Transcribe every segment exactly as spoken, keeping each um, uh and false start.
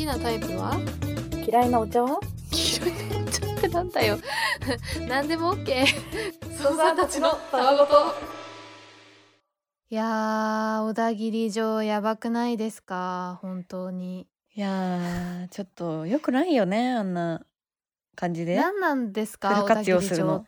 きなタイプは？嫌いなお茶は？嫌いなお茶ってなんだよ何でも OK ソーサーたちのたわごと。いやー、小田切城やばくないですか本当に。いやー、ちょっとよくないよね、あんな感じで。何なんですか小田切城っ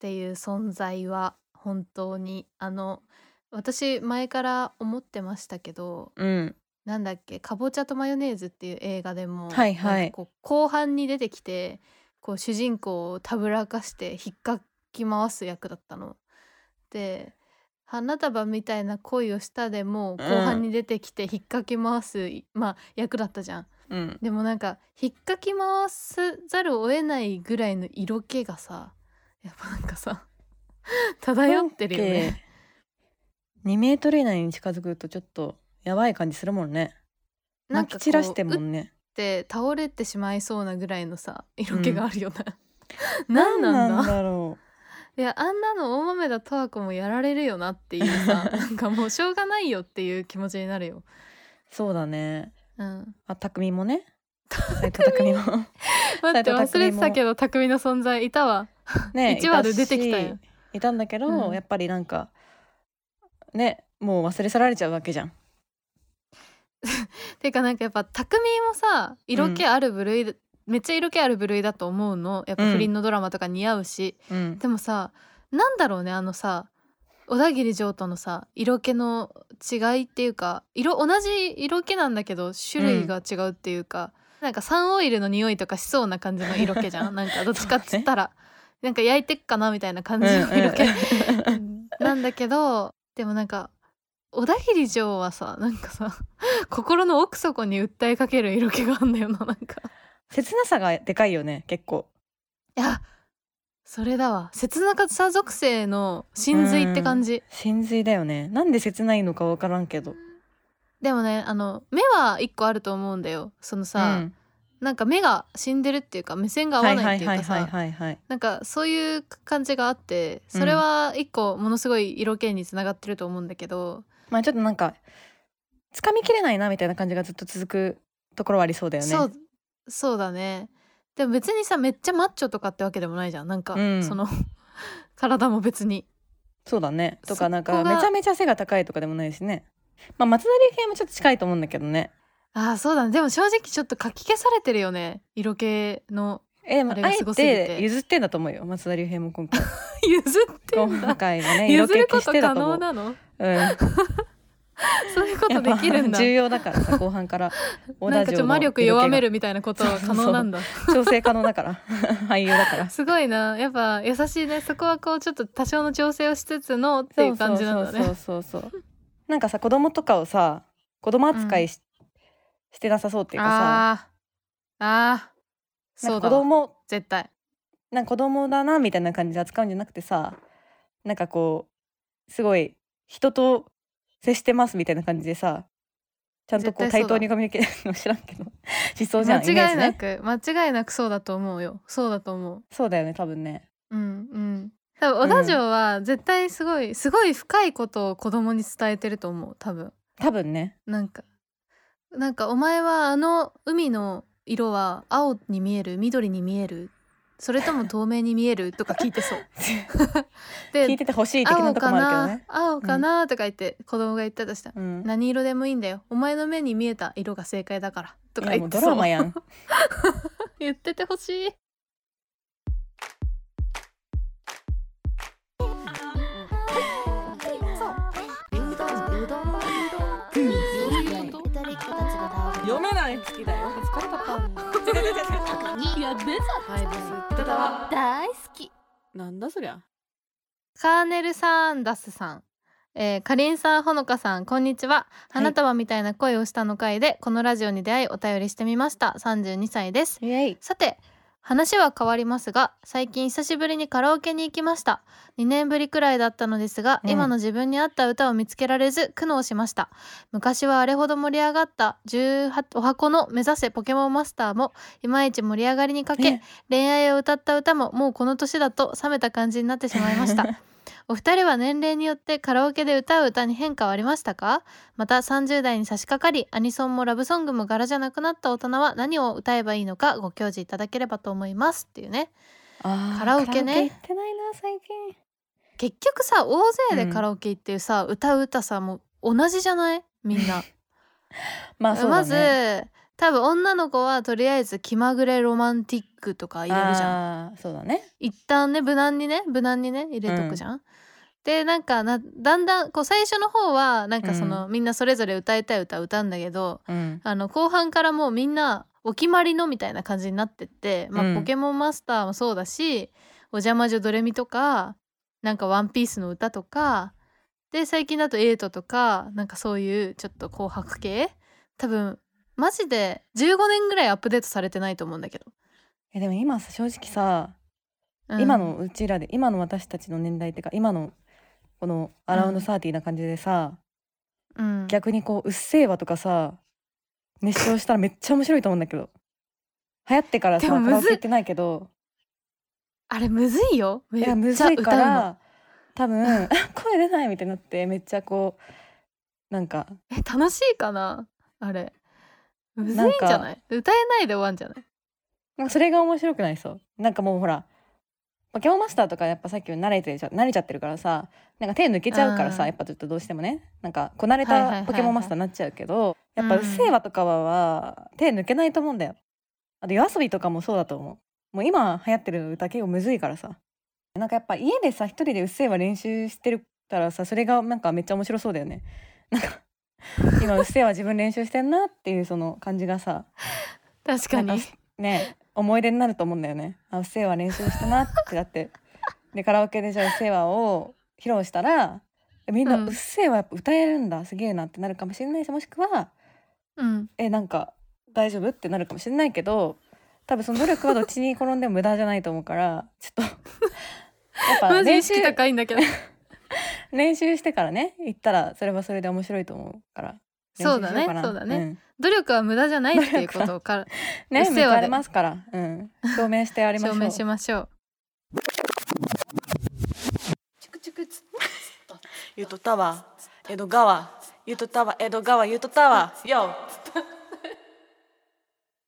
ていう存在は。本当にあの私前から思ってましたけど、うん、なんだっけ、かぼちゃとマヨネーズっていう映画でも、はいはい、なんかこう後半に出てきてこう主人公をたぶらかして引っかき回す役だったので、花束みたいな恋をしたでも後半に出てきて引っかき回す、うん、まあ役だったじゃん、うん、でもなんか引っかき回すざるを得ないぐらいの色気がさ、やっぱなんかさ漂ってるよね。にメートル以内に近づくとちょっとやばい感じするもんね。なんかこう、泣き散らしてもんね。打って倒れてしまいそうなぐらいのさ色気があるよな、うん、何なんだろう。いや、あんなの大豆田十和子もやられるよなっていうさなんかもうしょうがないよっていう気持ちになるよ。そうだね、うん、あ、匠もね、斎藤匠も待って忘れてたけど匠の存在いたわ、ね、いちわで出てきたよ。いたんだけど、うん、やっぱりなんかね、もう忘れ去られちゃうわけじゃんてかなんかやっぱ匠もさ色気ある部類、うん、めっちゃ色気ある部類だと思うの。やっぱ不倫のドラマとか似合うし、うん、でもさ、なんだろうね、あのさ小田切城とのさ色気の違いっていうか、色同じ色気なんだけど種類が違うっていうか、うん、なんかサンオイルの匂いとかしそうな感じの色気じゃんなんかどっちかっつったらなんか焼いてっかなみたいな感じの色気、うん、なんだけど、でもなんか小田切城はさ、なんかさ心の奥底に訴えかける色気があんだよな。なんか切なさがでかいよね結構。いや、それだわ、切なさ属性の真髄って感じ。真髄だよね。なんで切ないのか分からんけど、でもね、あの目は一個あると思うんだよ。そのさ、うん、なんか目が死んでるっていうか目線が合わないっていうかさ、なんかそういう感じがあって、それは一個ものすごい色気につながってると思うんだけど、うん、まあちょっとなんか掴みきれないなみたいな感じがずっと続くところはありそうだよね。そう、そうだね。でも別にさめっちゃマッチョとかってわけでもないじゃん、なんか、うん、その体も別に。そうだね。とかなんかめちゃめちゃ背が高いとかでもないしね。まあ松田龍平もちょっと近いと思うんだけどね。ああ、そうだね。でも正直ちょっとかき消されてるよね、色気のあれがすごすぎて。えー、あえて譲ってんだと思うよ松田龍平も今回譲ってんだ。今回はね色気消してたと思う。譲ること可能なの？うんそういうことできるんだ。重要だからさ後半から小田城の色気がなんかちょっと魔力弱めるみたいなことは可能なんだそうそう、調整可能だから俳優だからすごいな、やっぱ優しいね。そこはこうちょっと多少の調整をしつつのっていう感じなんだね。そうそうそうそうそうなんかさ子供とかをさ子供扱いして、うんしてなさそうっていうかさ、ああ、そうだ、子供絶対なんか子供だなみたいな感じで扱うんじゃなくてさ、なんかこうすごい人と接してますみたいな感じでさ、ちゃんとこう対等にコミュニケーション知らんけどしそうじゃん、間違いなく、ね、間違いなくそうだと思うよ。そうだと思う。そうだよね多分ね。うんうん。多分小田城は絶対すごい、うん、すごい深いことを子供に伝えてると思う多分。多分ね。なんか。なんかお前はあの海の色は青に見える緑に見えるそれとも透明に見えるとか聞いてそうで聞いててほしい的なとこもあるけどね。青かな青かなとか言って子供が言ったとしたら、うん、何色でもいいんだよお前の目に見えた色が正解だからとか言ってそう。いやもうドラマやん言っててほしい。読めない好きだよ疲れたったいやベザ大好きなんだそりゃ。カーネルサンダスさん、えー、かりんさんほのかさんこんにちは。花束みたいな恋をしたの回で、はい、このラジオに出会いお便りしてみました。さんじゅうにさいです。イエイ。さて話は変わりますが最近久しぶりにカラオケに行きました。にねんぶりくらいだったのですが、うん、今の自分に合った歌を見つけられず苦悩しました。昔はあれほど盛り上がったじゅうはちお箱の目指せポケモンマスターもいまいち盛り上がりに欠け、ね、恋愛を歌った歌ももうこの年だと冷めた感じになってしまいましたお二人は年齢によってカラオケで歌う歌に変化はありましたか？またさんじゅう代に差し掛かりアニソンもラブソングも柄じゃなくなった大人は何を歌えばいいのかご教示いただければと思いますっていうね。あ、カラオケね、カラオケ行ってないな最近。結局さ大勢でカラオケ行ってさ、うん、歌う歌さもう同じじゃないみんなまあそうだね。まず多分女の子はとりあえず気まぐれロマンティックとか入れるじゃん。あ、そうだね。一旦ね無難にね無難にね入れとくじゃん、うん、でなんかなだんだんこう最初の方はなんかその、うん、みんなそれぞれ歌いたい歌歌うんだけど、うん、あの後半からもうみんなお決まりのみたいな感じになってって、まあうん、ポケモンマスターもそうだしお邪魔女ドレミとかなんかワンピースの歌とかで最近だとエイトとかなんかそういうちょっと紅白系多分マジでじゅうごねんぐらいアップデートされてないと思うんだけど。えでも今さ正直さ、うん、今のうちらで今の私たちの年代ってか今のこのアラウンドサーティーな感じでさ、うん、逆にこううっせーわとかさ熱唱したらめっちゃ面白いと思うんだけど流行ってからさカラオケ行ってないけどあれむずいよ。いやむずいから多分声出ないみたいになってめっちゃこうなんかえ楽しいかなあれむずいんじゃない？歌えないで終わんじゃない？なんかそれが面白くないそう。なんかもうほらポケモンマスターとかやっぱさっき慣れて慣れちゃってるからさなんか手抜けちゃうからさやっぱちょっとどうしてもねなんかこなれたポケモンマスターになっちゃうけど、はいはいはいはい、やっぱうっせーわとかは手抜けないと思うんだよ。あと夜遊びとかもそうだと思う。もう今流行ってる歌結構むずいからさなんかやっぱ家でさ一人でうっせーわ練習してるからさそれがなんかめっちゃ面白そうだよね。なんか今うっせーわ自分練習してんなっていうその感じがさ確かにね思い出になると思うんだよね。あうっせーわ練習したなってだってでカラオケでじゃあうっせーわを披露したらみんなうっせーわやっぱ歌えるんだすげえなってなるかもしれないしもしくは、うん、えなんか大丈夫ってなるかもしれないけど多分その努力はどっちに転んでも無駄じゃないと思うからちょっとやっぱ練習マジ意識高いんだけど練習してからね行ったらそれはそれで面白いと思うからそうだねそうだね、うん、努力は無駄じゃないっていうことからね見られますから、うん、証明してやりましょう証明しましょう。チュクチュクツゆとたわ江戸川ゆとたわ江戸川ゆとたわよ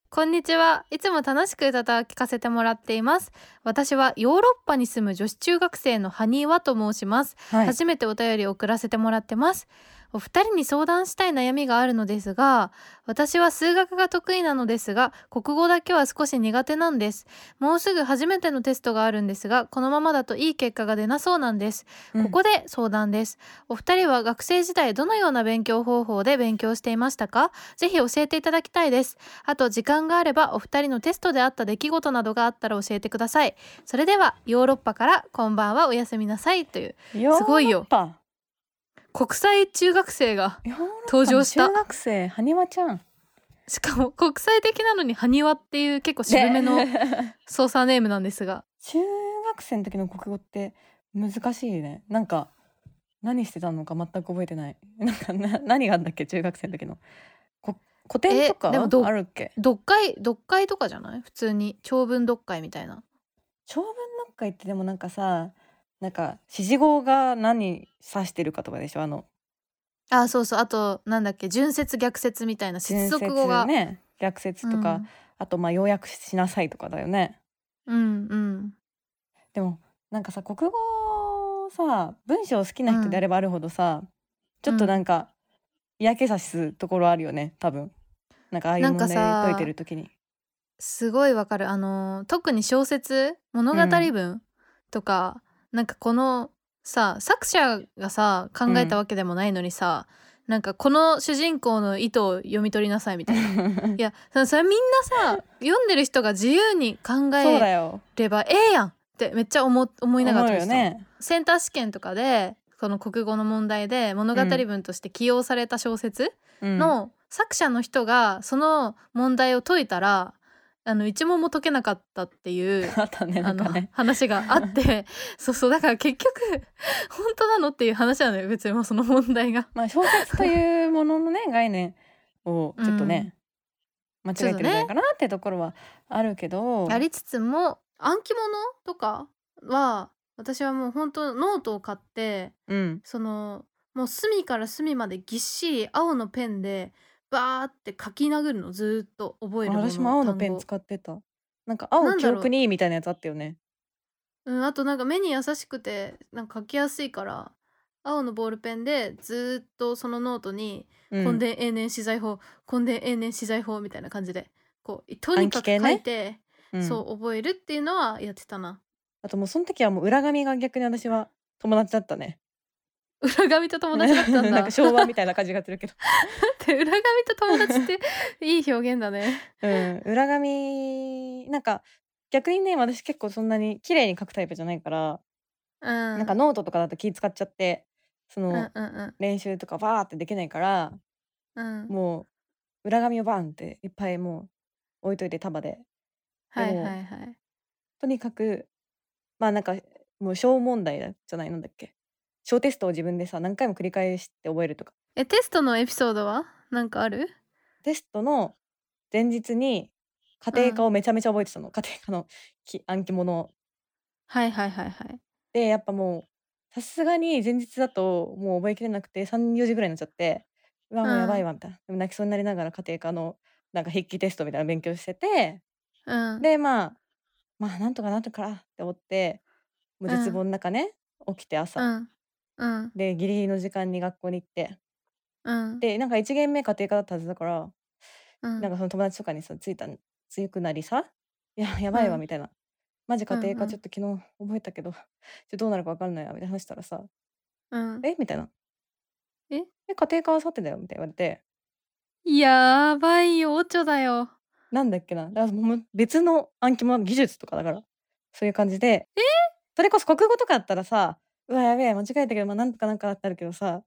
こんにちは。いつも楽しく歌を聞かせてもらっています。私はヨーロッパに住む女子中学生のハニーワと申します、はい、初めてお便りを送らせてもらってます。お二人に相談したい悩みがあるのですが、私は数学が得意なのですが国語だけは少し苦手なんです。もうすぐ初めてのテストがあるんですがこのままだといい結果が出なそうなんです、うん、ここで相談です。お二人は学生時代どのような勉強方法で勉強していましたか？ぜひ教えていただきたいです。あと時間があればお二人のテストであった出来事などがあったら教えてください。それではヨーロッパからこんばんはおやすみなさいというすごいよ国際中学生が登場した。中学生ハニワちゃんしかも国際的なのにハニワっていう結構渋めの操作ネームなんですが中学生の時の国語って難しいね。なんか何してたのか全く覚えてない。なんかな何があんだっけ中学生の時の古典とかあるっけ？読解読解とかじゃない？普通に長文読解みたいな。長文読解ってでもなんかさ、なんか指示語が何指してるかとかでしょあの。あ、そうそう。あとなんだっけ順接逆接みたいな接続語が。順接ね、逆接とか、うん、あとまあ要約しなさいとかだよね。うんうん。でもなんかさ国語さ文章好きな人であればあるほどさ、うん、ちょっとなんか、うん嫌気さすところあるよね多分。なんかああいう問題解いてる時にすごいわかる。あの特に小説物語文とか、うん、なんかこのさ作者がさ考えたわけでもないのにさ、うん、なんかこの主人公の意図を読み取りなさいみたいな。いやそれみんなさ読んでる人が自由に考えればええやんってめっちゃ 思, 思いながらです、ね、センター試験とかでこの国語の問題で物語文として起用された小説の作者の人がその問題を解いたらあの一問も解けなかったっていうあった、ね、あの話があってそうそうだから結局本当なのっていう話なのよ別にもうその問題が、まあ、小説というもののね概念をちょっとね、うん、間違えてるんじゃないかなってところはあるけど、ね、ありつつも暗記物とかは私はもう本当ノートを買って、うん、そのもう隅から隅までぎっしり青のペンでバーって書き殴るの、ずっと覚えるもの。私も青のペン使ってた。なんか青記憶にいいみたいなやつあったよね。うん、あとなんか目に優しくてなんか書きやすいから青のボールペンでずっとそのノートに墾田永年私財法、墾田永年私財法みたいな感じでこうとにかく書いて、うん、そう覚えるっていうのはやってたな。あともうその時はもう裏紙が逆に私は友達だったね。裏紙と友達だったんだなんか昭和みたいな感じがするけどだって裏紙と友達っていい表現だね、うん、裏紙なんか逆にね、私結構そんなに綺麗に書くタイプじゃないから、うん、なんかノートとかだと気使っちゃってその、うんうんうん、練習とかバーってできないから、うん、もう裏紙をバーンっていっぱいもう置いといて束で、はいはいはい、とにかくまあなんかもう小問題じゃないなんだっけ小テストを自分でさ何回も繰り返して覚えるとか。えテストのエピソードはなんかある？テストの前日に家庭科をめちゃめちゃ覚えてたの、うん、家庭科の暗記物を。はいはいはいはい。でやっぱもうさすがに前日だともう覚えきれなくて さん、よじぐらいになっちゃってうわもうやばいわみたいな、うん、でも泣きそうになりながら家庭科のなんか筆記テストみたいな勉強してて、うん、でまあまあなんとかなんとかって思ってもう絶望の中ね、うん、起きて朝、うんうん、でギリギリの時間に学校に行って、うん、でなんかいち限目家庭科だったはずだから、うん、なんかその友達とかにさついた強くなりさいややばいわみたいな、うん、マジ家庭科ちょっと昨日覚えたけど、うんうん、ちょっとどうなるか分かんないわみたいな話したらさ、うん、えみたいなええ家庭科は去ってだよみたいな言われてやばいよおちょだよなんだっけなだからもう別の暗記も技術とかだからそういう感じでえそれこそ国語とかだったらさうわやべえ間違えたけどまあなんとかなんかってあるけどさ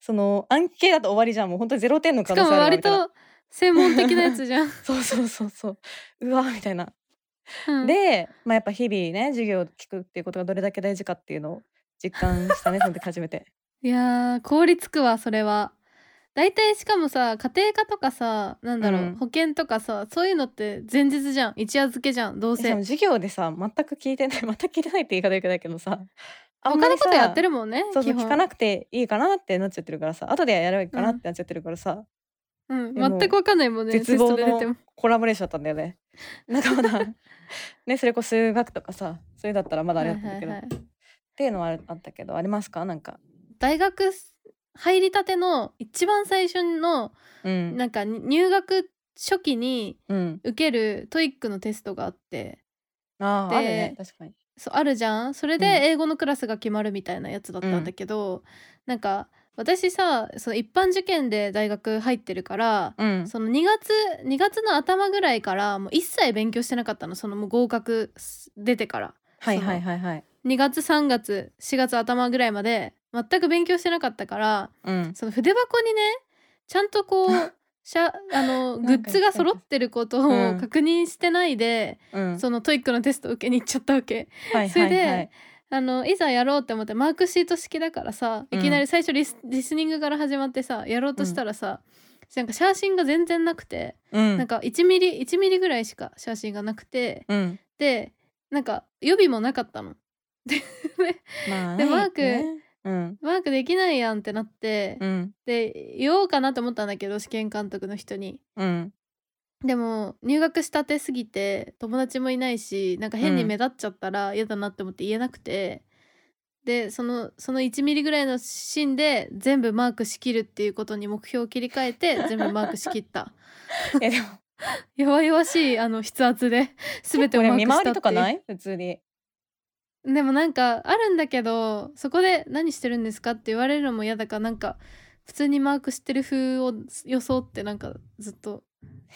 その暗記系だと終わりじゃんもう本当にゼロてんの可能性あるみたいなしかも割と専門的なやつじゃんそうそうそうそううわみたいな、うん、で、まあ、やっぱ日々ね授業を聞くっていうことがどれだけ大事かっていうのを実感したねその時初めていやー凍りつくわそれは大体しかもさ家庭科とかさなんだろう、うん、保険とかさそういうのって前日じゃん一夜漬けじゃんどうせ授業でさ全く聞いてない全く聞いてないって言い方よくないけどさ他のことやってるもんねそうそう聞かなくていいかなってなっちゃってるからさ後でやればいいかなってなっちゃってるからさ、うん、全く分かんないもんね絶望のコラボレーションだったんだよねなんかまだねそれこそ数学とかさそれだったらまだあれだったんだけど、はいはいはい、っていうのはあったけどありますかなんか大学入りたての一番最初の、うん、なんか入学初期に受けるトイックのテストがあって、うん、ああるね確かにそうあるじゃんそれで英語のクラスが決まるみたいなやつだったんだけど、うん、なんか私さその一般受験で大学入ってるから、うん、そのにがつの頭ぐらいからもう一切勉強してなかったのそのもう合格出てからはいはいはいはいにがつさんがつしがつ頭ぐらいまで全く勉強してなかったから、うん、その筆箱にねちゃんとこうしゃあのグッズが揃ってることを確認してないで、うん、そのトイックのテストを受けに行っちゃったわけ、はいはいはい、それであのいざやろうって思ってマークシート式だからさ、うん、いきなり最初リス、リスニングから始まってさやろうとしたらさ、うん、なんか写真が全然なくて、うん、なんかいちミリぐらいしか写真がなくて、うん、でなんか予備もなかったので、まあ、でマーク、ねうん、マークできないやんってなって、うん、で言おうかなと思ったんだけど試験監督の人に、うん、でも入学したてすぎて友達もいないしなんか変に目立っちゃったら嫌だなって思って言えなくて、うん、でその、そのいちミリぐらいの芯で全部マークしきるっていうことに目標を切り替えて全部マークしきったいやでも弱々しいあの筆圧で全てをマークしたっていう。これ見回りとかない？普通にでもなんかあるんだけどそこで何してるんですかって言われるのも嫌だからなんか普通にマークしてる風を装ってなんかずっと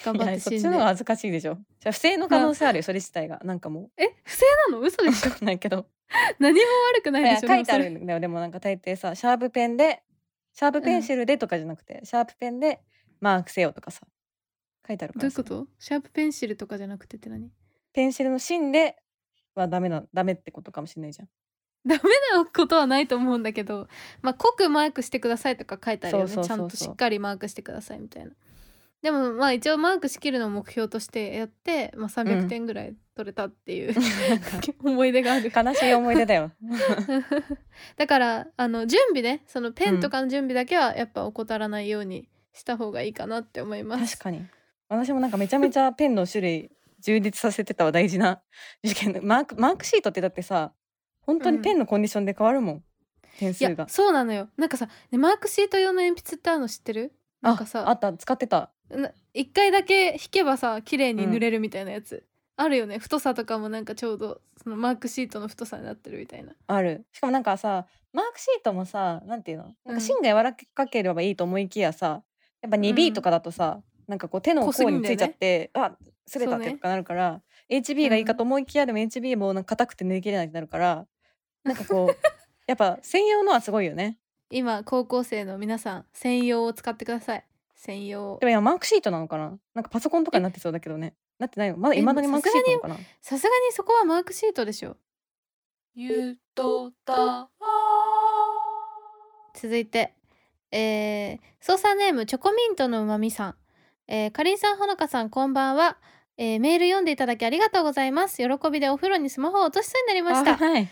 頑張って死んでそっちの方が恥ずかしいでしょじゃあ不正の可能性あるよ、まあ、それ自体がなんかもうえ不正なの嘘でしょないけど何も悪くないでしょいや書いてあるんだよでもなんか大抵さシャープペンでシャープペンシルでとかじゃなくて、うん、シャープペンでマークせよとかさ書いてあるからどういうことシャープペンシルとかじゃなくてって何ペンシルの芯ではダメなダメってことかもしれないじゃんダメなことはないと思うんだけどまあ濃くマークしてくださいとか書いてあるよねそうそうそうそうちゃんとしっかりマークしてくださいみたいなでもまあ一応マークしきるのを目標としてやって、まあ、さんびゃくてんぐらい取れたっていう、うん、思い出がある。悲しい思い出だよだからあの準備ね、そのペンとかの準備だけはやっぱ怠らないようにした方がいいかなって思います。確かに私もなんかめちゃめちゃペンの種類充実させてたわ。大事な受験のマーク、マークシートってだってさ本当にペンのコンディションで変わるもん、うん、点数が。いやそうなのよ。なんかさ、ね、マークシート用の鉛筆ってあるの知ってる？なんかさ あ, あった使ってた。一回だけ引けばさ綺麗に塗れるみたいなやつ、うん、あるよね。太さとかもなんかちょうどそのマークシートの太さになってるみたいな。ある。しかもなんかさマークシートもさなんていうの、なんか芯が柔らかければいいと思いきやさ、やっぱ にビー とかだとさ、うん、なんかこう手の甲についちゃって、ね、あ擦れたってとかなるから、ね、エイチビー がいいかと思いきや、でも エイチビー もなんか硬くて塗り切れないってなるから、うん、なんかこうやっぱ専用のはすごいよね。今高校生の皆さん専用を使ってください。専用。でも今マークシートなのかな、なんかパソコンとかになってそうだけどね。なってないのまだ。未だにマークシートなのかな。さすがにそこはマークシートでしょ。ゆとた。続いて、えー、操作ネームチョコミントのうまみさん、えー、かりんさんほのかさんこんばんは、えー、メール読んでいただきありがとうございます。喜びでお風呂にスマホを落としそうになりました。はい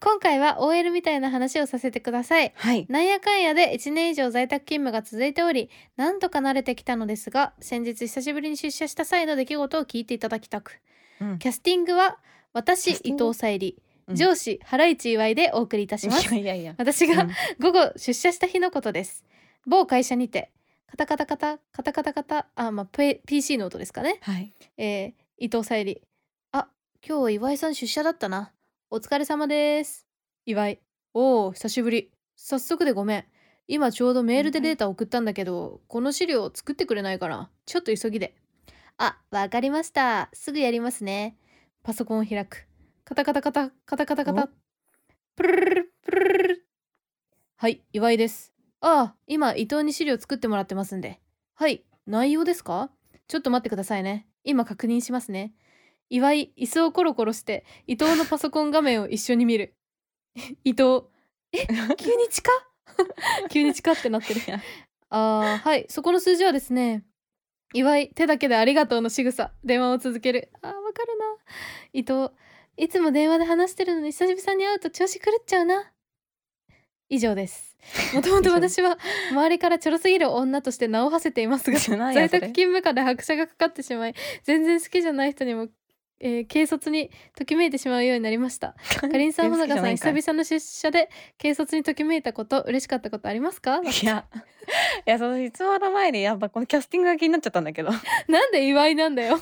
今回は オーエル みたいな話をさせてください、はい、なんやかんやでいちねん以上在宅勤務が続いておりなんとか慣れてきたのですが、先日久しぶりに出社した際の出来事を聞いていただきたく、うん、キャスティングは私伊藤沙莉、うん、上司ハライチ岩井でお送りいたします。いやいや私が午後出社した日のことです。某会社にてカタカタカタカタカタカタあ、まあ、ピーシー の音ですかね、はい、えー、伊藤沙莉あ今日岩井さん出社だったな、お疲れ様です。岩井おー久しぶり、早速でごめん、今ちょうどメールでデータ送ったんだけどこの資料を作ってくれないからちょっと急ぎで。あわかりました、すぐやりますね。パソコンを開く。カタカタカタカタカタカタプルルルルプルルル。はい岩井です。ああ今伊藤に資料作ってもらってますんで。はい内容ですか、ちょっと待ってくださいね、今確認しますね。岩井椅子をコロコロして伊藤のパソコン画面を一緒に見る伊藤え急に近急に近ってなってるあはいそこの数字はですね。岩井手だけでありがとうの仕草。電話を続ける。あわかるな。伊藤いつも電話で話してるのに久々に会うと調子狂っちゃうな。以上です。もともと私は周りからちょろすぎる女として名を馳せていますが在宅勤務から拍車がかかってしまい全然好きじゃない人にもえー、軽率にときめいてしまうようになりました。かりんさんほのかさん久々の出社で軽率にときめいたこと嬉しかったことありますか。いやいやその質問の前にやっぱこのキャスティングが気になっちゃったんだけどなんで祝いなんだよ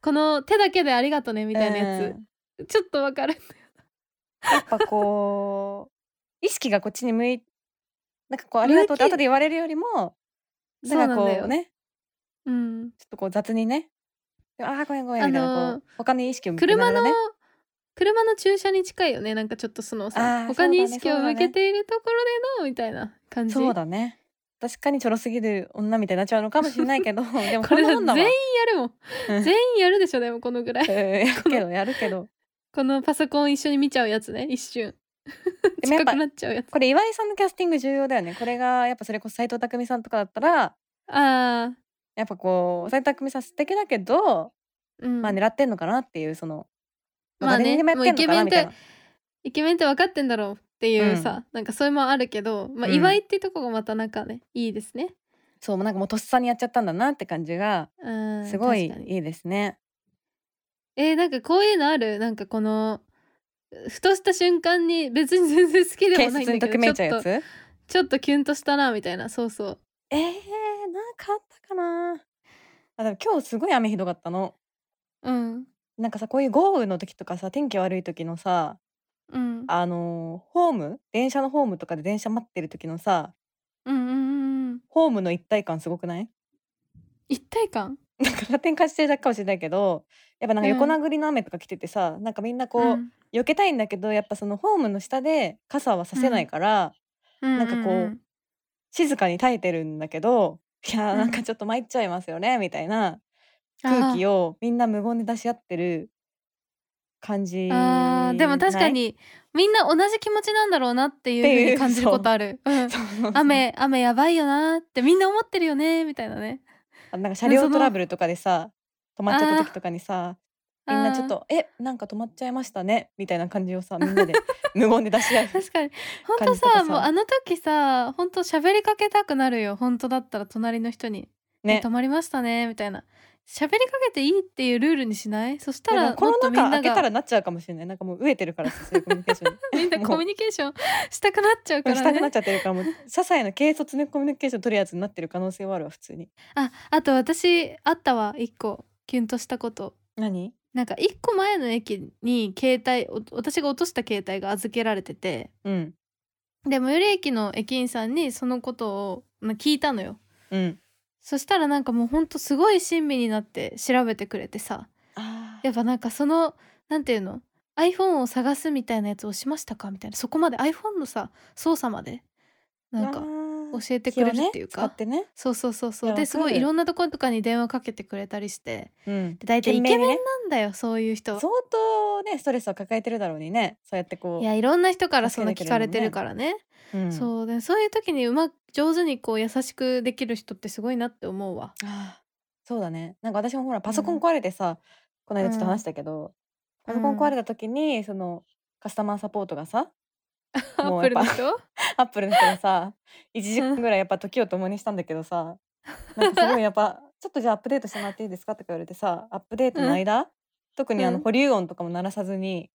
この手だけでありがとねみたいなやつちょっとわかるんだよやっぱこう意識がこっちに向いなんかこうありがとうって後で言われるよりもなんかこうね、そうなんだよ、うん、ちょっとこう雑にねあーごめんごめんみたいな、あのー、こう他に意識を向けながらね、車の車の駐車に近いよね。なんかちょっとそのさ他に意識を向けているところでの、ね、みたいな感じ。そうだね確かにちょろすぎる女みたいになっちゃうのかもしれないけどでもこれ全員やるもん、うん、全員やるでしょ。でもこのぐらい、えー、やるけどやるけどこのパソコン一緒に見ちゃうやつね一瞬近くなっちゃうやつ。やこれ岩井さんのキャスティング重要だよね。これがやっぱそれこそ斎藤工さんとかだったらあーやっぱこう斎藤工さん素敵だけど、うん、まあ狙ってんのかなっていうそのまあねでももうイケメンってイケメンって分かってんだろうっていうさ、うん、なんかそれもあるけど、まあ、祝いっていうとこがまたなんかね、うん、いいですね。そうなんかもうとっさにやっちゃったんだなって感じがすごいいいですね。えー、なんかこういうのある。なんかこのふとした瞬間に別に全然好きでもないんだけどちょっと、ちょっとキュンとしたなみたいな。そうそうえーなんかあったかなあ。でも今日すごい雨ひどかったの。うんなんかさこういう豪雨の時とかさ天気悪い時のさ、うん、あのホーム電車のホームとかで電車待ってる時のさ、うんうんうん、ホームの一体感すごくない？一体感なんか展開してるかもしれないけどやっぱなんか横殴りの雨とか来ててさ、うん、なんかみんなこう、うん、避けたいんだけどやっぱそのホームの下で傘はさせないから、うん、なんかこう、うんうんうん静かに耐えてるんだけどいやなんかちょっと参っちゃいますよね、うん、みたいな空気をみんな無言で出し合ってる感じ。あでも確かにみんな同じ気持ちなんだろうなっていう風に感じることある。雨雨やばいよなってみんな思ってるよねみたいなねあのなんか車両トラブルとかでさ止まっちゃった時とかにさ、みんなちょっとえなんか止まっちゃいましたねみたいな感じをさみんなで無言で出し合う確かに本当さもうあの時さ本当喋りかけたくなるよ。本当だったら隣の人に、ね、止まりましたねみたいな喋りかけていいっていうルールにしない？そしたらコロナ禍開けたらなっちゃうかもしれない。なんかもう飢えてるからそういうコミュニケーションみんなコミュニケーションしたくなっちゃうからね。したくなっちゃってるからもう些細な軽率なコミュニケーション取るやつになってる可能性はあるわ普通に。あ、あと私あったわ一個キュンとしたこと。何？なんか一個前の駅に携帯私が落とした携帯が預けられてて、うん、で最寄り駅の駅員さんにそのことを、まあ、聞いたのよ。うん。そしたらなんかもうほんとすごい親身になって調べてくれてさ、あやっぱなんかそのなんていうの iPhone を探すみたいなやつをしましたかみたいなそこまで iPhone のさ操作までなんか教えてくれるっていうか、ね、使ってねそうそうそうそうですごいいろんなところとかに電話かけてくれたりして、うん、で大体イケメンなんだよ、ね、そういう人は相当ねストレスを抱えてるだろうにねそうやってこういやいろんな人からその聞かれてるからね、うん、そうでそういう時にうまく上手にこう優しくできる人ってすごいなって思うわ。あそうだねなんか私もほらパソコン壊れてさ、うん、この間ちょっと話したけど、うん、パソコン壊れた時にそのカスタマーサポートがさ、うん、もうやっぱアップルの人アップルの人がさいちじかんぐらいやっぱ時を共にしたんだけどさ、うん、なんかすごいやっぱちょっとじゃあアップデートしてもらっていいですかとか言われてさアップデートの間、うん、特にあの保留音とかも鳴らさずに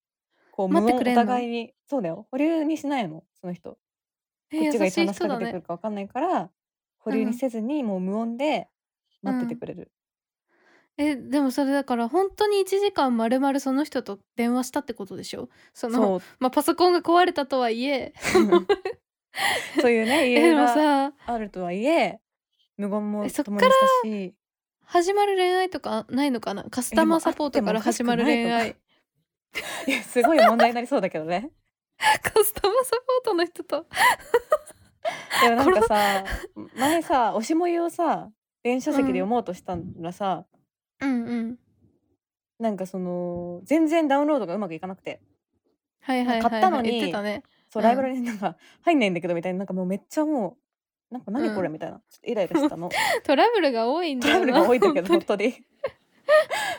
こう無音お互いにそうだよ保留にしないのその人こっちがいつ話しかけてくるか分かんないから、ね、保留にせずにもう無音で待っててくれる、うん、えでもそれだから本当にいちじかん丸々その人と電話したってことでしょ。そのそう、まあ、パソコンが壊れたとはいえそういうね理由があるとはいえ無言も共にしたしそっから始まる恋愛とかないのかな。カスタマーサポートから始まる恋愛いやすごい問題になりそうだけどねカスタマーサポートの人とでもなんかさ前さ推しもゆをさ電子書籍で読もうとしたらさ、うんうん、なんかその全然ダウンロードがうまくいかなくて、はいはいはいはい、買ったのに言ってた、ね、そうライブラリになんか入んないんだけどみたいな、うん、なんかもうめっちゃもうなんか何これみたいな、うん、ちょっとイライラしたのトラブルが多いんだよな。トラブルが多いんだけど本当に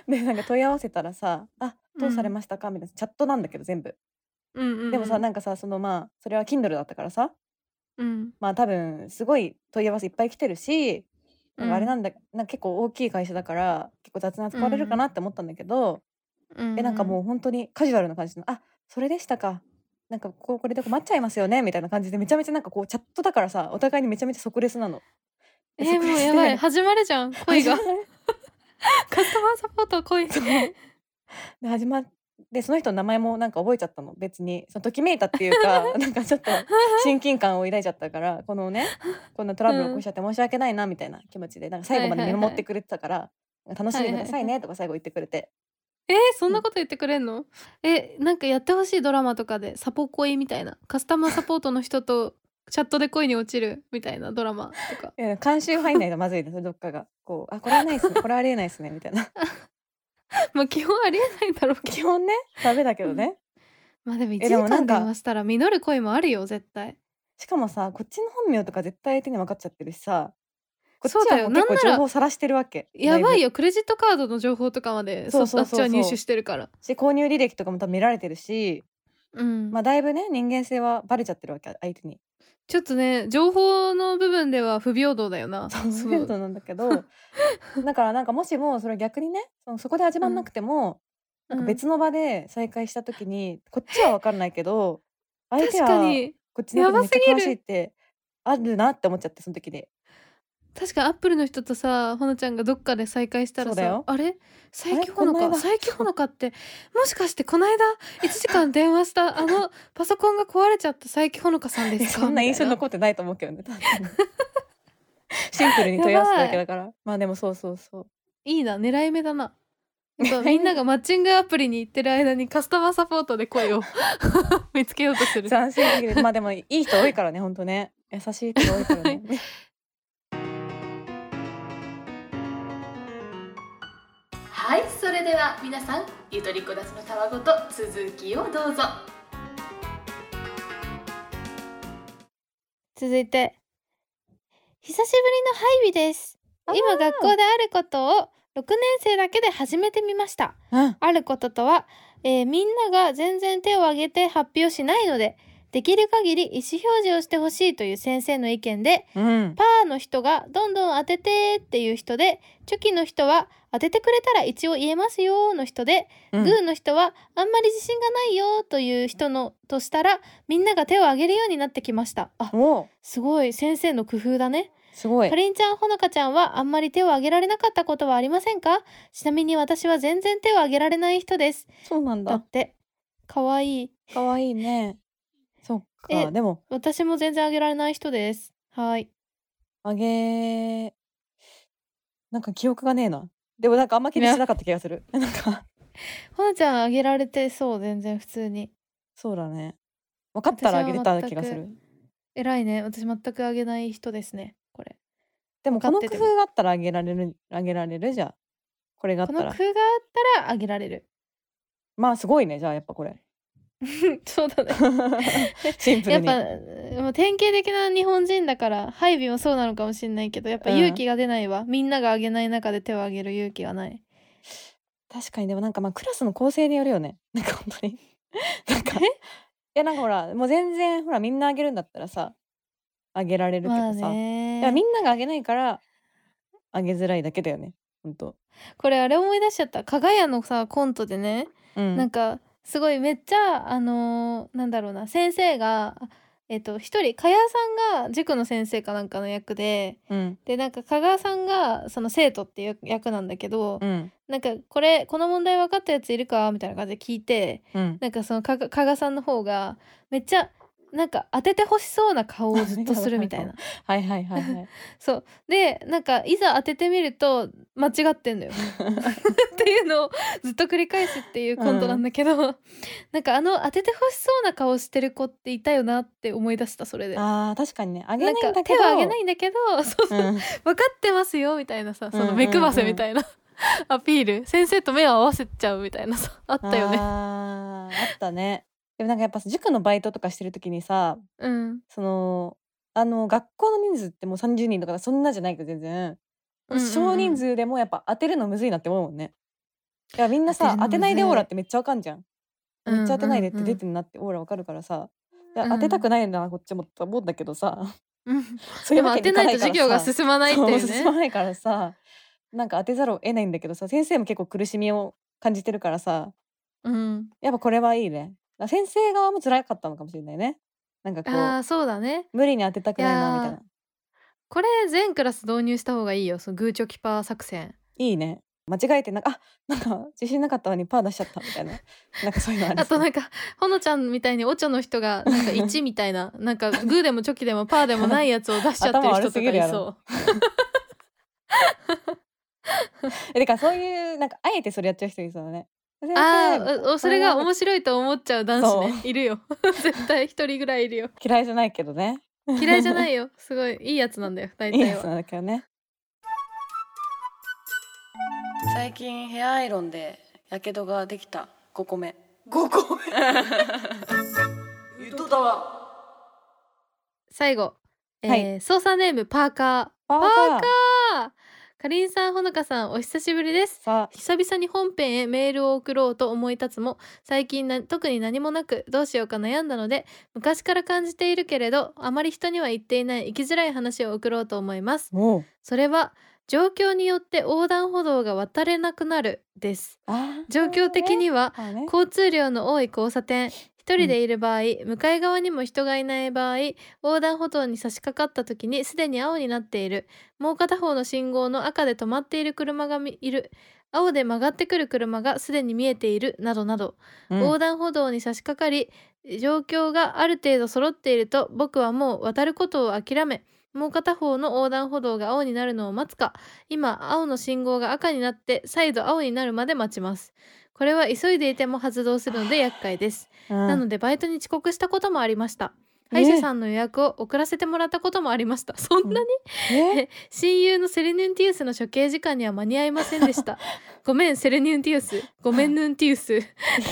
でなんか問い合わせたらさあどうされましたかみたいな、うん、チャットなんだけど全部うんうんうん、でもさなんかさそのまあそれは Kindle だったからさ、うん、まあ多分すごい問い合わせいっぱい来てるし、うん、あれなんだなんか結構大きい会社だから結構雑に扱われるかなって思ったんだけど、うんうん、えなんかもう本当にカジュアルな感じの、うんうん、あそれでしたかなんかこうこれで困っちゃいますよねみたいな感じでめちゃめちゃなんかこうチャットだからさお互いにめちゃめちゃ即レスなの。えー、もうやばい始まるじゃん恋がカスタマーサポート恋で始まってでその人の名前もなんか覚えちゃったの。別にそのときめいたっていうかなんかちょっと親近感を抱いちゃったからこのねこんなトラブルを起こしちゃって申し訳ないなみたいな気持ちでなんか最後まで見守ってくれてたから、はいはいはい、楽しんでくださいねとか最後言ってくれて、はいはい、えー、そんなこと言ってくれんの、うん、えなんかやってほしいドラマとかでサポ恋みたいなカスタマーサポートの人とチャットで恋に落ちるみたいなドラマとかいや監修入んないとまずいですどっかがこうあこれはないですねこれはありえないですねみたいなまあ基本ありえないだろうけど基本ねダメだけどねまあでもいちじかん電話したら実る恋もあるよ絶対。しかもさこっちの本名とか絶対相手に分かっちゃってるしさこっちはもう結構情報さらしてるわけやばいよクレジットカードの情報とかまでそっちは入手してるからし購入履歴とかも多分見られてるし、うん、まあだいぶね人間性はバレちゃってるわけ相手に。ちょっとね情報の部分では不平等だよな。不平等なんだけどだからなんかもしもそれ逆にね そ, そこで始まんなくても、うん、なんか別の場で再会した時にこっちは分かんないけど相手はこっちの人めっちゃ詳しいってあるなって思っちゃってその時で確かアップルの人とさほのちゃんがどっかで再会したらさあれ最強ほのか最強ほのかってもしかしてこの間いちじかん電話したあのパソコンが壊れちゃった最強ほのかさんですかそんな印象残ってないと思うけどねシンプルに問い合わせただけだからまあでもそうそうそういいな狙い目だな。みんながマッチングアプリに行ってる間にカスタマーサポートで声を見つけようとする斬新だけどまあでもいい人多いからねほんとね優しい人多いからねはい、それでは皆さんゆとりこだつのたわごと続きをどうぞ。続いて久しぶりのハイビです。今学校であることをろくねん生だけで始めてみました、うん、あることとは、えー、みんなが全然手を挙げて発表しないのでできる限り意思表示をしてほしいという先生の意見で、うん、パーの人がどんどん当ててっていう人で、チョキの人は当ててくれたら一応言えますよの人で、うん、グーの人はあんまり自信がないよという人のとしたら、みんなが手を挙げるようになってきました。あ、すごい先生の工夫だね。すごい。かりんちゃん、ほのかちゃんはあんまり手を挙げられなかったことはありませんか？ちなみに私は全然手を挙げられない人です。そうなんだ。だってかわいい。かわいいね。そっか。でも私も全然あげられない人です。はい。あげなんか記憶がねえな。でもなんかあんま気にしなかった気がするなんかほのちゃんあげられてそう。全然普通に。そうだね。分かったらあげてた気がする。偉いね。私全くあげない人ですね。これでもこの工夫があったらあげられる。あげられる。じゃあこれがあったら、この工夫があったらあげられる。まあすごいね。じゃあやっぱこれそうだねシンプルにやっぱもう典型的な日本人だから、配備もそうなのかもしれないけど、やっぱ勇気が出ないわ、うん、みんながあげない中で手を挙げる勇気がない。確かに。でもなんかまあクラスの構成によるよね。なんか本当になんかいやなんかほらもう全然ほらみんなあげるんだったらさあげられるけどさ、まあ、ね、いやみんながあげないからあげづらいだけだよね本当。これあれ思い出しちゃった。かが屋のさコントでね、うん、なんかすごいめっちゃあのー、なんだろうな、先生がえっと一人加谷さんが塾の先生かなんかの役で、うん、でなんか加賀さんがその生徒っていう役なんだけど、うん、なんかこれこの問題分かったやついるかみたいな感じで聞いて、うん、なんかその加賀さんの方がめっちゃなんか当ててほしそうな顔をずっとするみたいなはいはいはいはいそうでなんかいざ当ててみると間違ってんだよっていうのをずっと繰り返すっていうコントなんだけど、うん、なんかあの当ててほしそうな顔してる子っていたよなって思い出した。それで。あー確かにね。あげないんだけど、なんか手はあげないんだけど、そうそう、うん、分かってますよみたいなさ、その目くばせみたいな、うんうんうんアピール、先生と目を合わせちゃうみたいなさ、あったよね。あー、あったね。でもなんかやっぱ塾のバイトとかしてる時にさ、うん、そのあの学校の人数ってもうさんじゅうにんとかそんなじゃないけど全然、うんうんうん、少人数でもやっぱ当てるのむずいなって思うもんね。いやみんなさ 当, 当てないでオーラってめっちゃわかんじゃん、うんうんうん、めっちゃ当てないでって出てんなってオーラわかるからさ、いや当てたくないんだなこっちもって思うんだけどさ、うん、そういうわけにいかないからさ。でも当てないと授業が進まないっていうね。そう進まないからさ、なんか当てざるを得ないんだけどさ、先生も結構苦しみを感じてるからさ、うん、やっぱこれはいいね。先生側も辛かったのかもしれないね。なんかこう、あーそうだね、無理に当てたくないなみたいな。これ全クラス導入した方がいいよ、そのグーチョキパー作戦。いいね。間違えてなんか、あ、なんか自信なかったのにパー出しちゃったみたいななんかそういうのある。あとなんかほのちゃんみたいにおちょの人がなんかいちみたいななんかグーでもチョキでもパーでもないやつを出しちゃってる人とかいそうえだからそういうなんかあえてそれやっちゃう人いそうだね。あ、それが面白いと思っちゃう男子ね。いるよ絶対一人ぐらいいるよ。嫌いじゃないけどね嫌いじゃないよ。すごいいいやつなんだよ大体は。いいやつなんだけどね。最近ヘアアイロンでやけどができたごこめ。ごこめ言っとったわ。最後、えーはい、操作ネームパーカー。パーカー、パーカー、かりんさん、ほのかさん、お久しぶりです。久々に本編へメールを送ろうと思い立つも、最近な特に何もなくどうしようか悩んだので、昔から感じているけれどあまり人には言っていない生きづらい話を送ろうと思います。それは状況によって横断歩道が渡れなくなるです。状況的には、ねね、交通量の多い交差点、一人でいる場合、うん、向かい側にも人がいない場合、横断歩道に差し掛かった時にすでに青になっている、もう片方の信号の赤で止まっている車がいる、青で曲がってくる車がすでに見えているなどなど、うん、横断歩道に差し掛かり状況がある程度揃っていると、僕はもう渡ることを諦め、もう片方の横断歩道が青になるのを待つか、今青の信号が赤になって再度青になるまで待ちます。これは急いでいても発動するので厄介です、うん、なのでバイトに遅刻したこともありました。歯医者さんの予約を遅らせてもらったこともありました。そんなに親友のセレヌンティウスの処刑時間には間に合いませんでしたごめんセレヌンティウス、ごめんヌンティウスい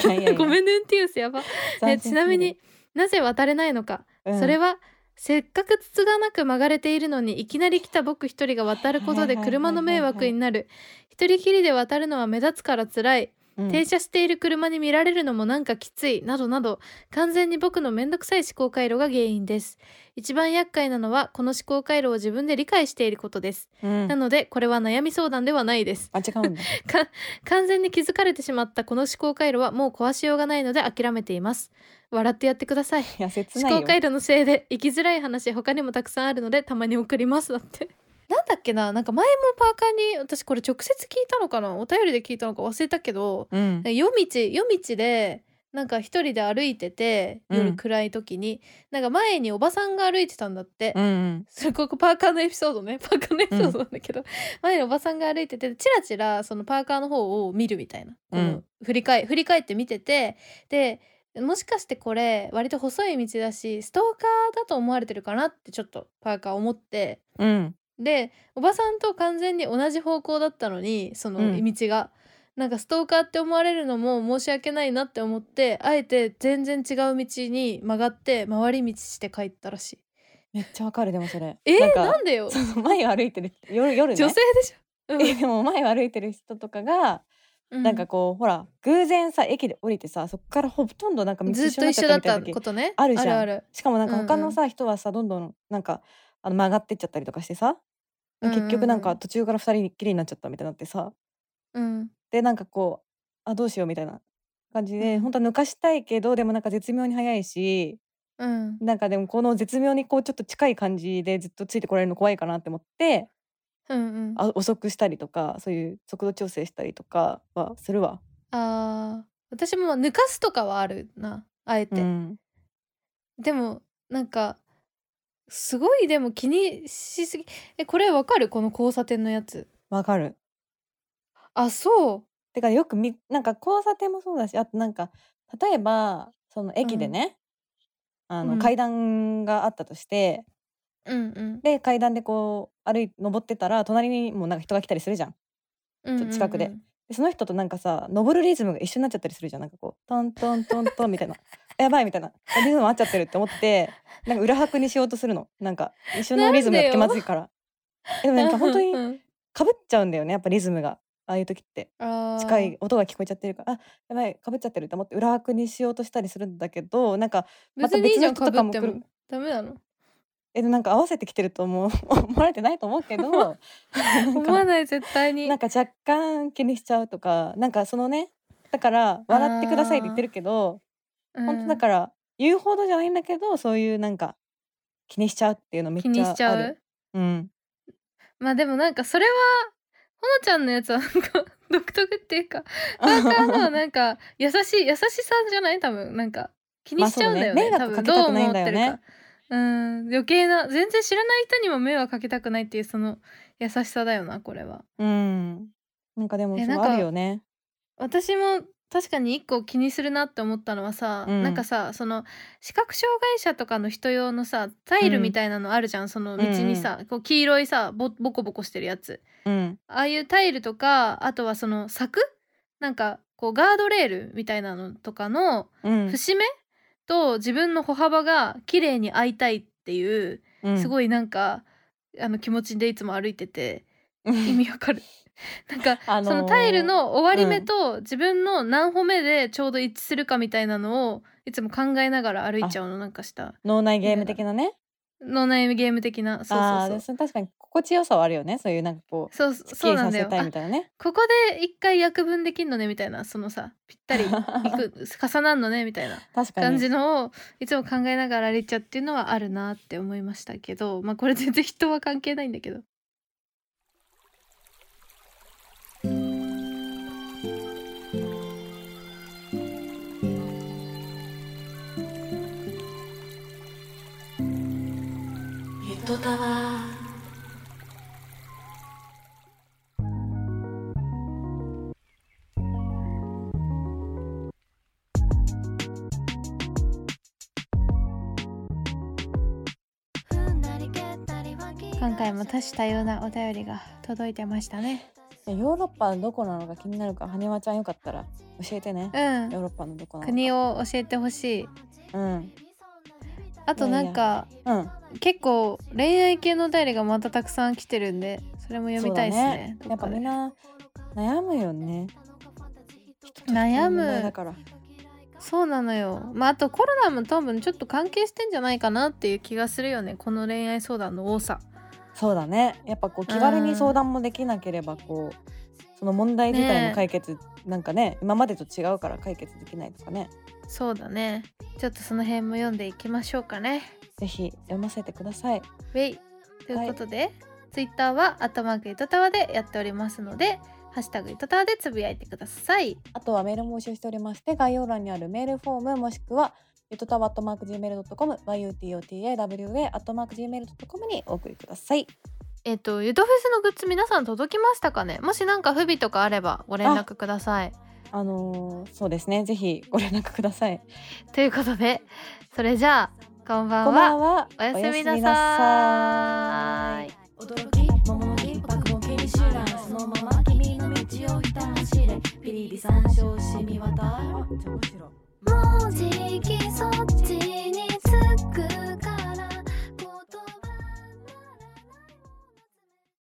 やいやいやごめんヌンティウスやば、ね、ちなみになぜ渡れないのか、うん、それはせっかくつつがなく曲がれているのに、いきなり来た僕一人が渡ることで車の迷惑になる。一人きりで渡るのは目立つからつらい、うん、停車している車に見られるのもなんかきつい、などなど、完全に僕のめんどくさい思考回路が原因です。一番厄介なのはこの思考回路を自分で理解していることです、うん、なのでこれは悩み相談ではないです。あ、違うんだか完全に気づかれてしまったこの思考回路はもう壊しようがないので諦めています。笑ってやってください。いや、切ないよ。思考回路のせいで生きづらい話他にもたくさんあるのでたまに送ります。だってなんだっけな、なんか前もパーカーに私これ直接聞いたのかな、お便りで聞いたのか忘れたけど、うん、夜道夜道でなんか一人で歩いてて、夜暗い時に、うん、なんか前におばさんが歩いてたんだって、うんうん、それここパーカーのエピソードね、パーカーのエピソードなんだけど、うん、前におばさんが歩いててチラチラそのパーカーの方を見るみたいな、うん、振り返、振り返って見てて、でもしかしてこれ割と細い道だしストーカーだと思われてるかなってちょっとパーカー思って、うん、でおばさんと完全に同じ方向だったのにその道が、うん、なんかストーカーって思われるのも申し訳ないなって思って、あえて全然違う道に曲がって回り道して帰ったらしい。めっちゃわかる。でもそれえー、なんかなんでよ、その前を歩いてる 夜, 夜ね女性でしょ、うん、えでも前を歩いてる人とかがなんかこう、うん、ほら偶然さ駅で降りてさ、そっからほとんどなんか道一緒になっちゃったみたいな時ずっと一緒だったことね、あるじゃん。あるある。しかもなんか他のさ、うんうん、人はさどんどんなんかあの曲がってっちゃったりとかしてさ、うんうん、結局なんか途中から二人きりになっちゃったみたいになってさ、うん、でなんかこうあどうしようみたいな感じで、うん、本当は抜かしたいけどでもなんか絶妙に早いし、うん、なんかでもこの絶妙にこうちょっと近い感じでずっとついてこられるの怖いかなって思って。うんうん、あ遅くしたりとかそういう速度調整したりとかはするわ。あ私も抜かすとかはあるな、あえて、うん、でもなんかすごいでも気にしすぎ。えこれわかる、この交差点のやつわかる。あそうてかよくみなんか交差点もそうだし、あとなんか例えばその駅でね、うん、あの、うん、階段があったとして、うんうん、で階段でこう歩い登ってたら隣にもうなんか人が来たりするじゃん、うんうんうん、近く で, でその人となんかさ登るリズムが一緒になっちゃったりするじゃん、なんかこうトントントントンみたいなやばいみたいなリズム合っちゃってるって思ってなんか裏拍にしようとするの、なんか一緒のリズムやってまずいから。で, でもなんか本当にかぶっちゃうんだよねやっぱリズムが、ああいう時って近い音が聞こえちゃってるから、あやばいかぶっちゃってるって思って裏拍にしようとしたりするんだけど、なんかまた別の人とかも来る。別にいいじゃん、かぶってもダメなの。えなんか合わせてきてると思う思われてないと思うけど思わない絶対に。なんか若干気にしちゃうとか、なんかそのねだから笑ってくださいって言ってるけど、うん、本当だから言うほどじゃないんだけどそういうなんか気にしちゃうっていうのめっちゃある。気にしちゃう、うん、まあでもなんかそれはほのちゃんのやつはなんか独特っていうかパーカーのなんか優しい優しさじゃない、多分なんか気にしちゃうんだよね、まあそうね、迷惑かけたくないんだよね。うん、余計な全然知らない人にも迷惑かけたくないっていうその優しさだよなこれは。うんなんかでもそうあるよね。私も確かに一個気にするなって思ったのはさ、うん、なんかさその視覚障害者とかの人用のさタイルみたいなのあるじゃん、うん、その道にさ、うん、こう黄色いさ ボ, ボコボコしてるやつ、うん、ああいうタイルとかあとはその柵なんかこうガードレールみたいなのとかの節目、うんと自分の歩幅が綺麗に開いたいっていう、うん、すごいなんかあの気持ちでいつも歩いてて意味わかるなんか、あのー、そのタイルの終わり目と自分の何歩目でちょうど一致するかみたいなのをいつも考えながら歩いちゃうの。なんかした脳内ゲーム的なね、脳内ゲーム的な。そうそうそう、あ確かに心地よさはあるよね、そういうなんかこうそうそうなんだよ、スッキリさせたいみたいなね。ここで一回約分できんのねみたいな、そのさぴったりいく重なんのねみたいな感じのをいつも考えながら歩いちゃうっていうのはあるなって思いましたけど、まあこれ全然人は関係ないんだけど。ゆとたわ。今回も多種多様なお便りが届いてましたね。ヨーロッパのどこなのか気になるから、はねわちゃんよかったら教えてね、うん、ヨーロッパのどこなのか国を教えてほしい、うん、あとなんか、うん、結構恋愛系のお便りがまたたくさん来てるんで、それも読みたいですね。やっぱみんな悩むよね。悩む。だから。そうなのよ。まああとコロナも多分ちょっと関係してんじゃないかなっていう気がするよね。この恋愛相談の多さ。そうだね。やっぱこう気軽に相談もできなければこう、うん、その問題自体の解決、ね、なんかね今までと違うから解決できないですかね。そうだね。ちょっとその辺も読んでいきましょうかね。ぜひ読ませてください。ウェイということで、はい、ツイッターはアットマークイトタワでやっておりますので、ハッシュタグイトタワでつぶやいてください。あとはメールも募集しておりまして、概要欄にあるメールフォームもしくはイトタワ アットマークジーメールドットコム ユートタワ アットマークジーメールドットコム にお送りください。えっとゆとフェスのグッズ皆さん届きましたかね。もしなんか不備とかあればご連絡ください。あのー、そうですね、ぜひご連絡くださいということで、それじゃあこんばん は, こんばんはおやすみなさーい。驚き桃木爆も気に知らん、そのまま君の道をひた走れ、ピリリ山椒染み渡る。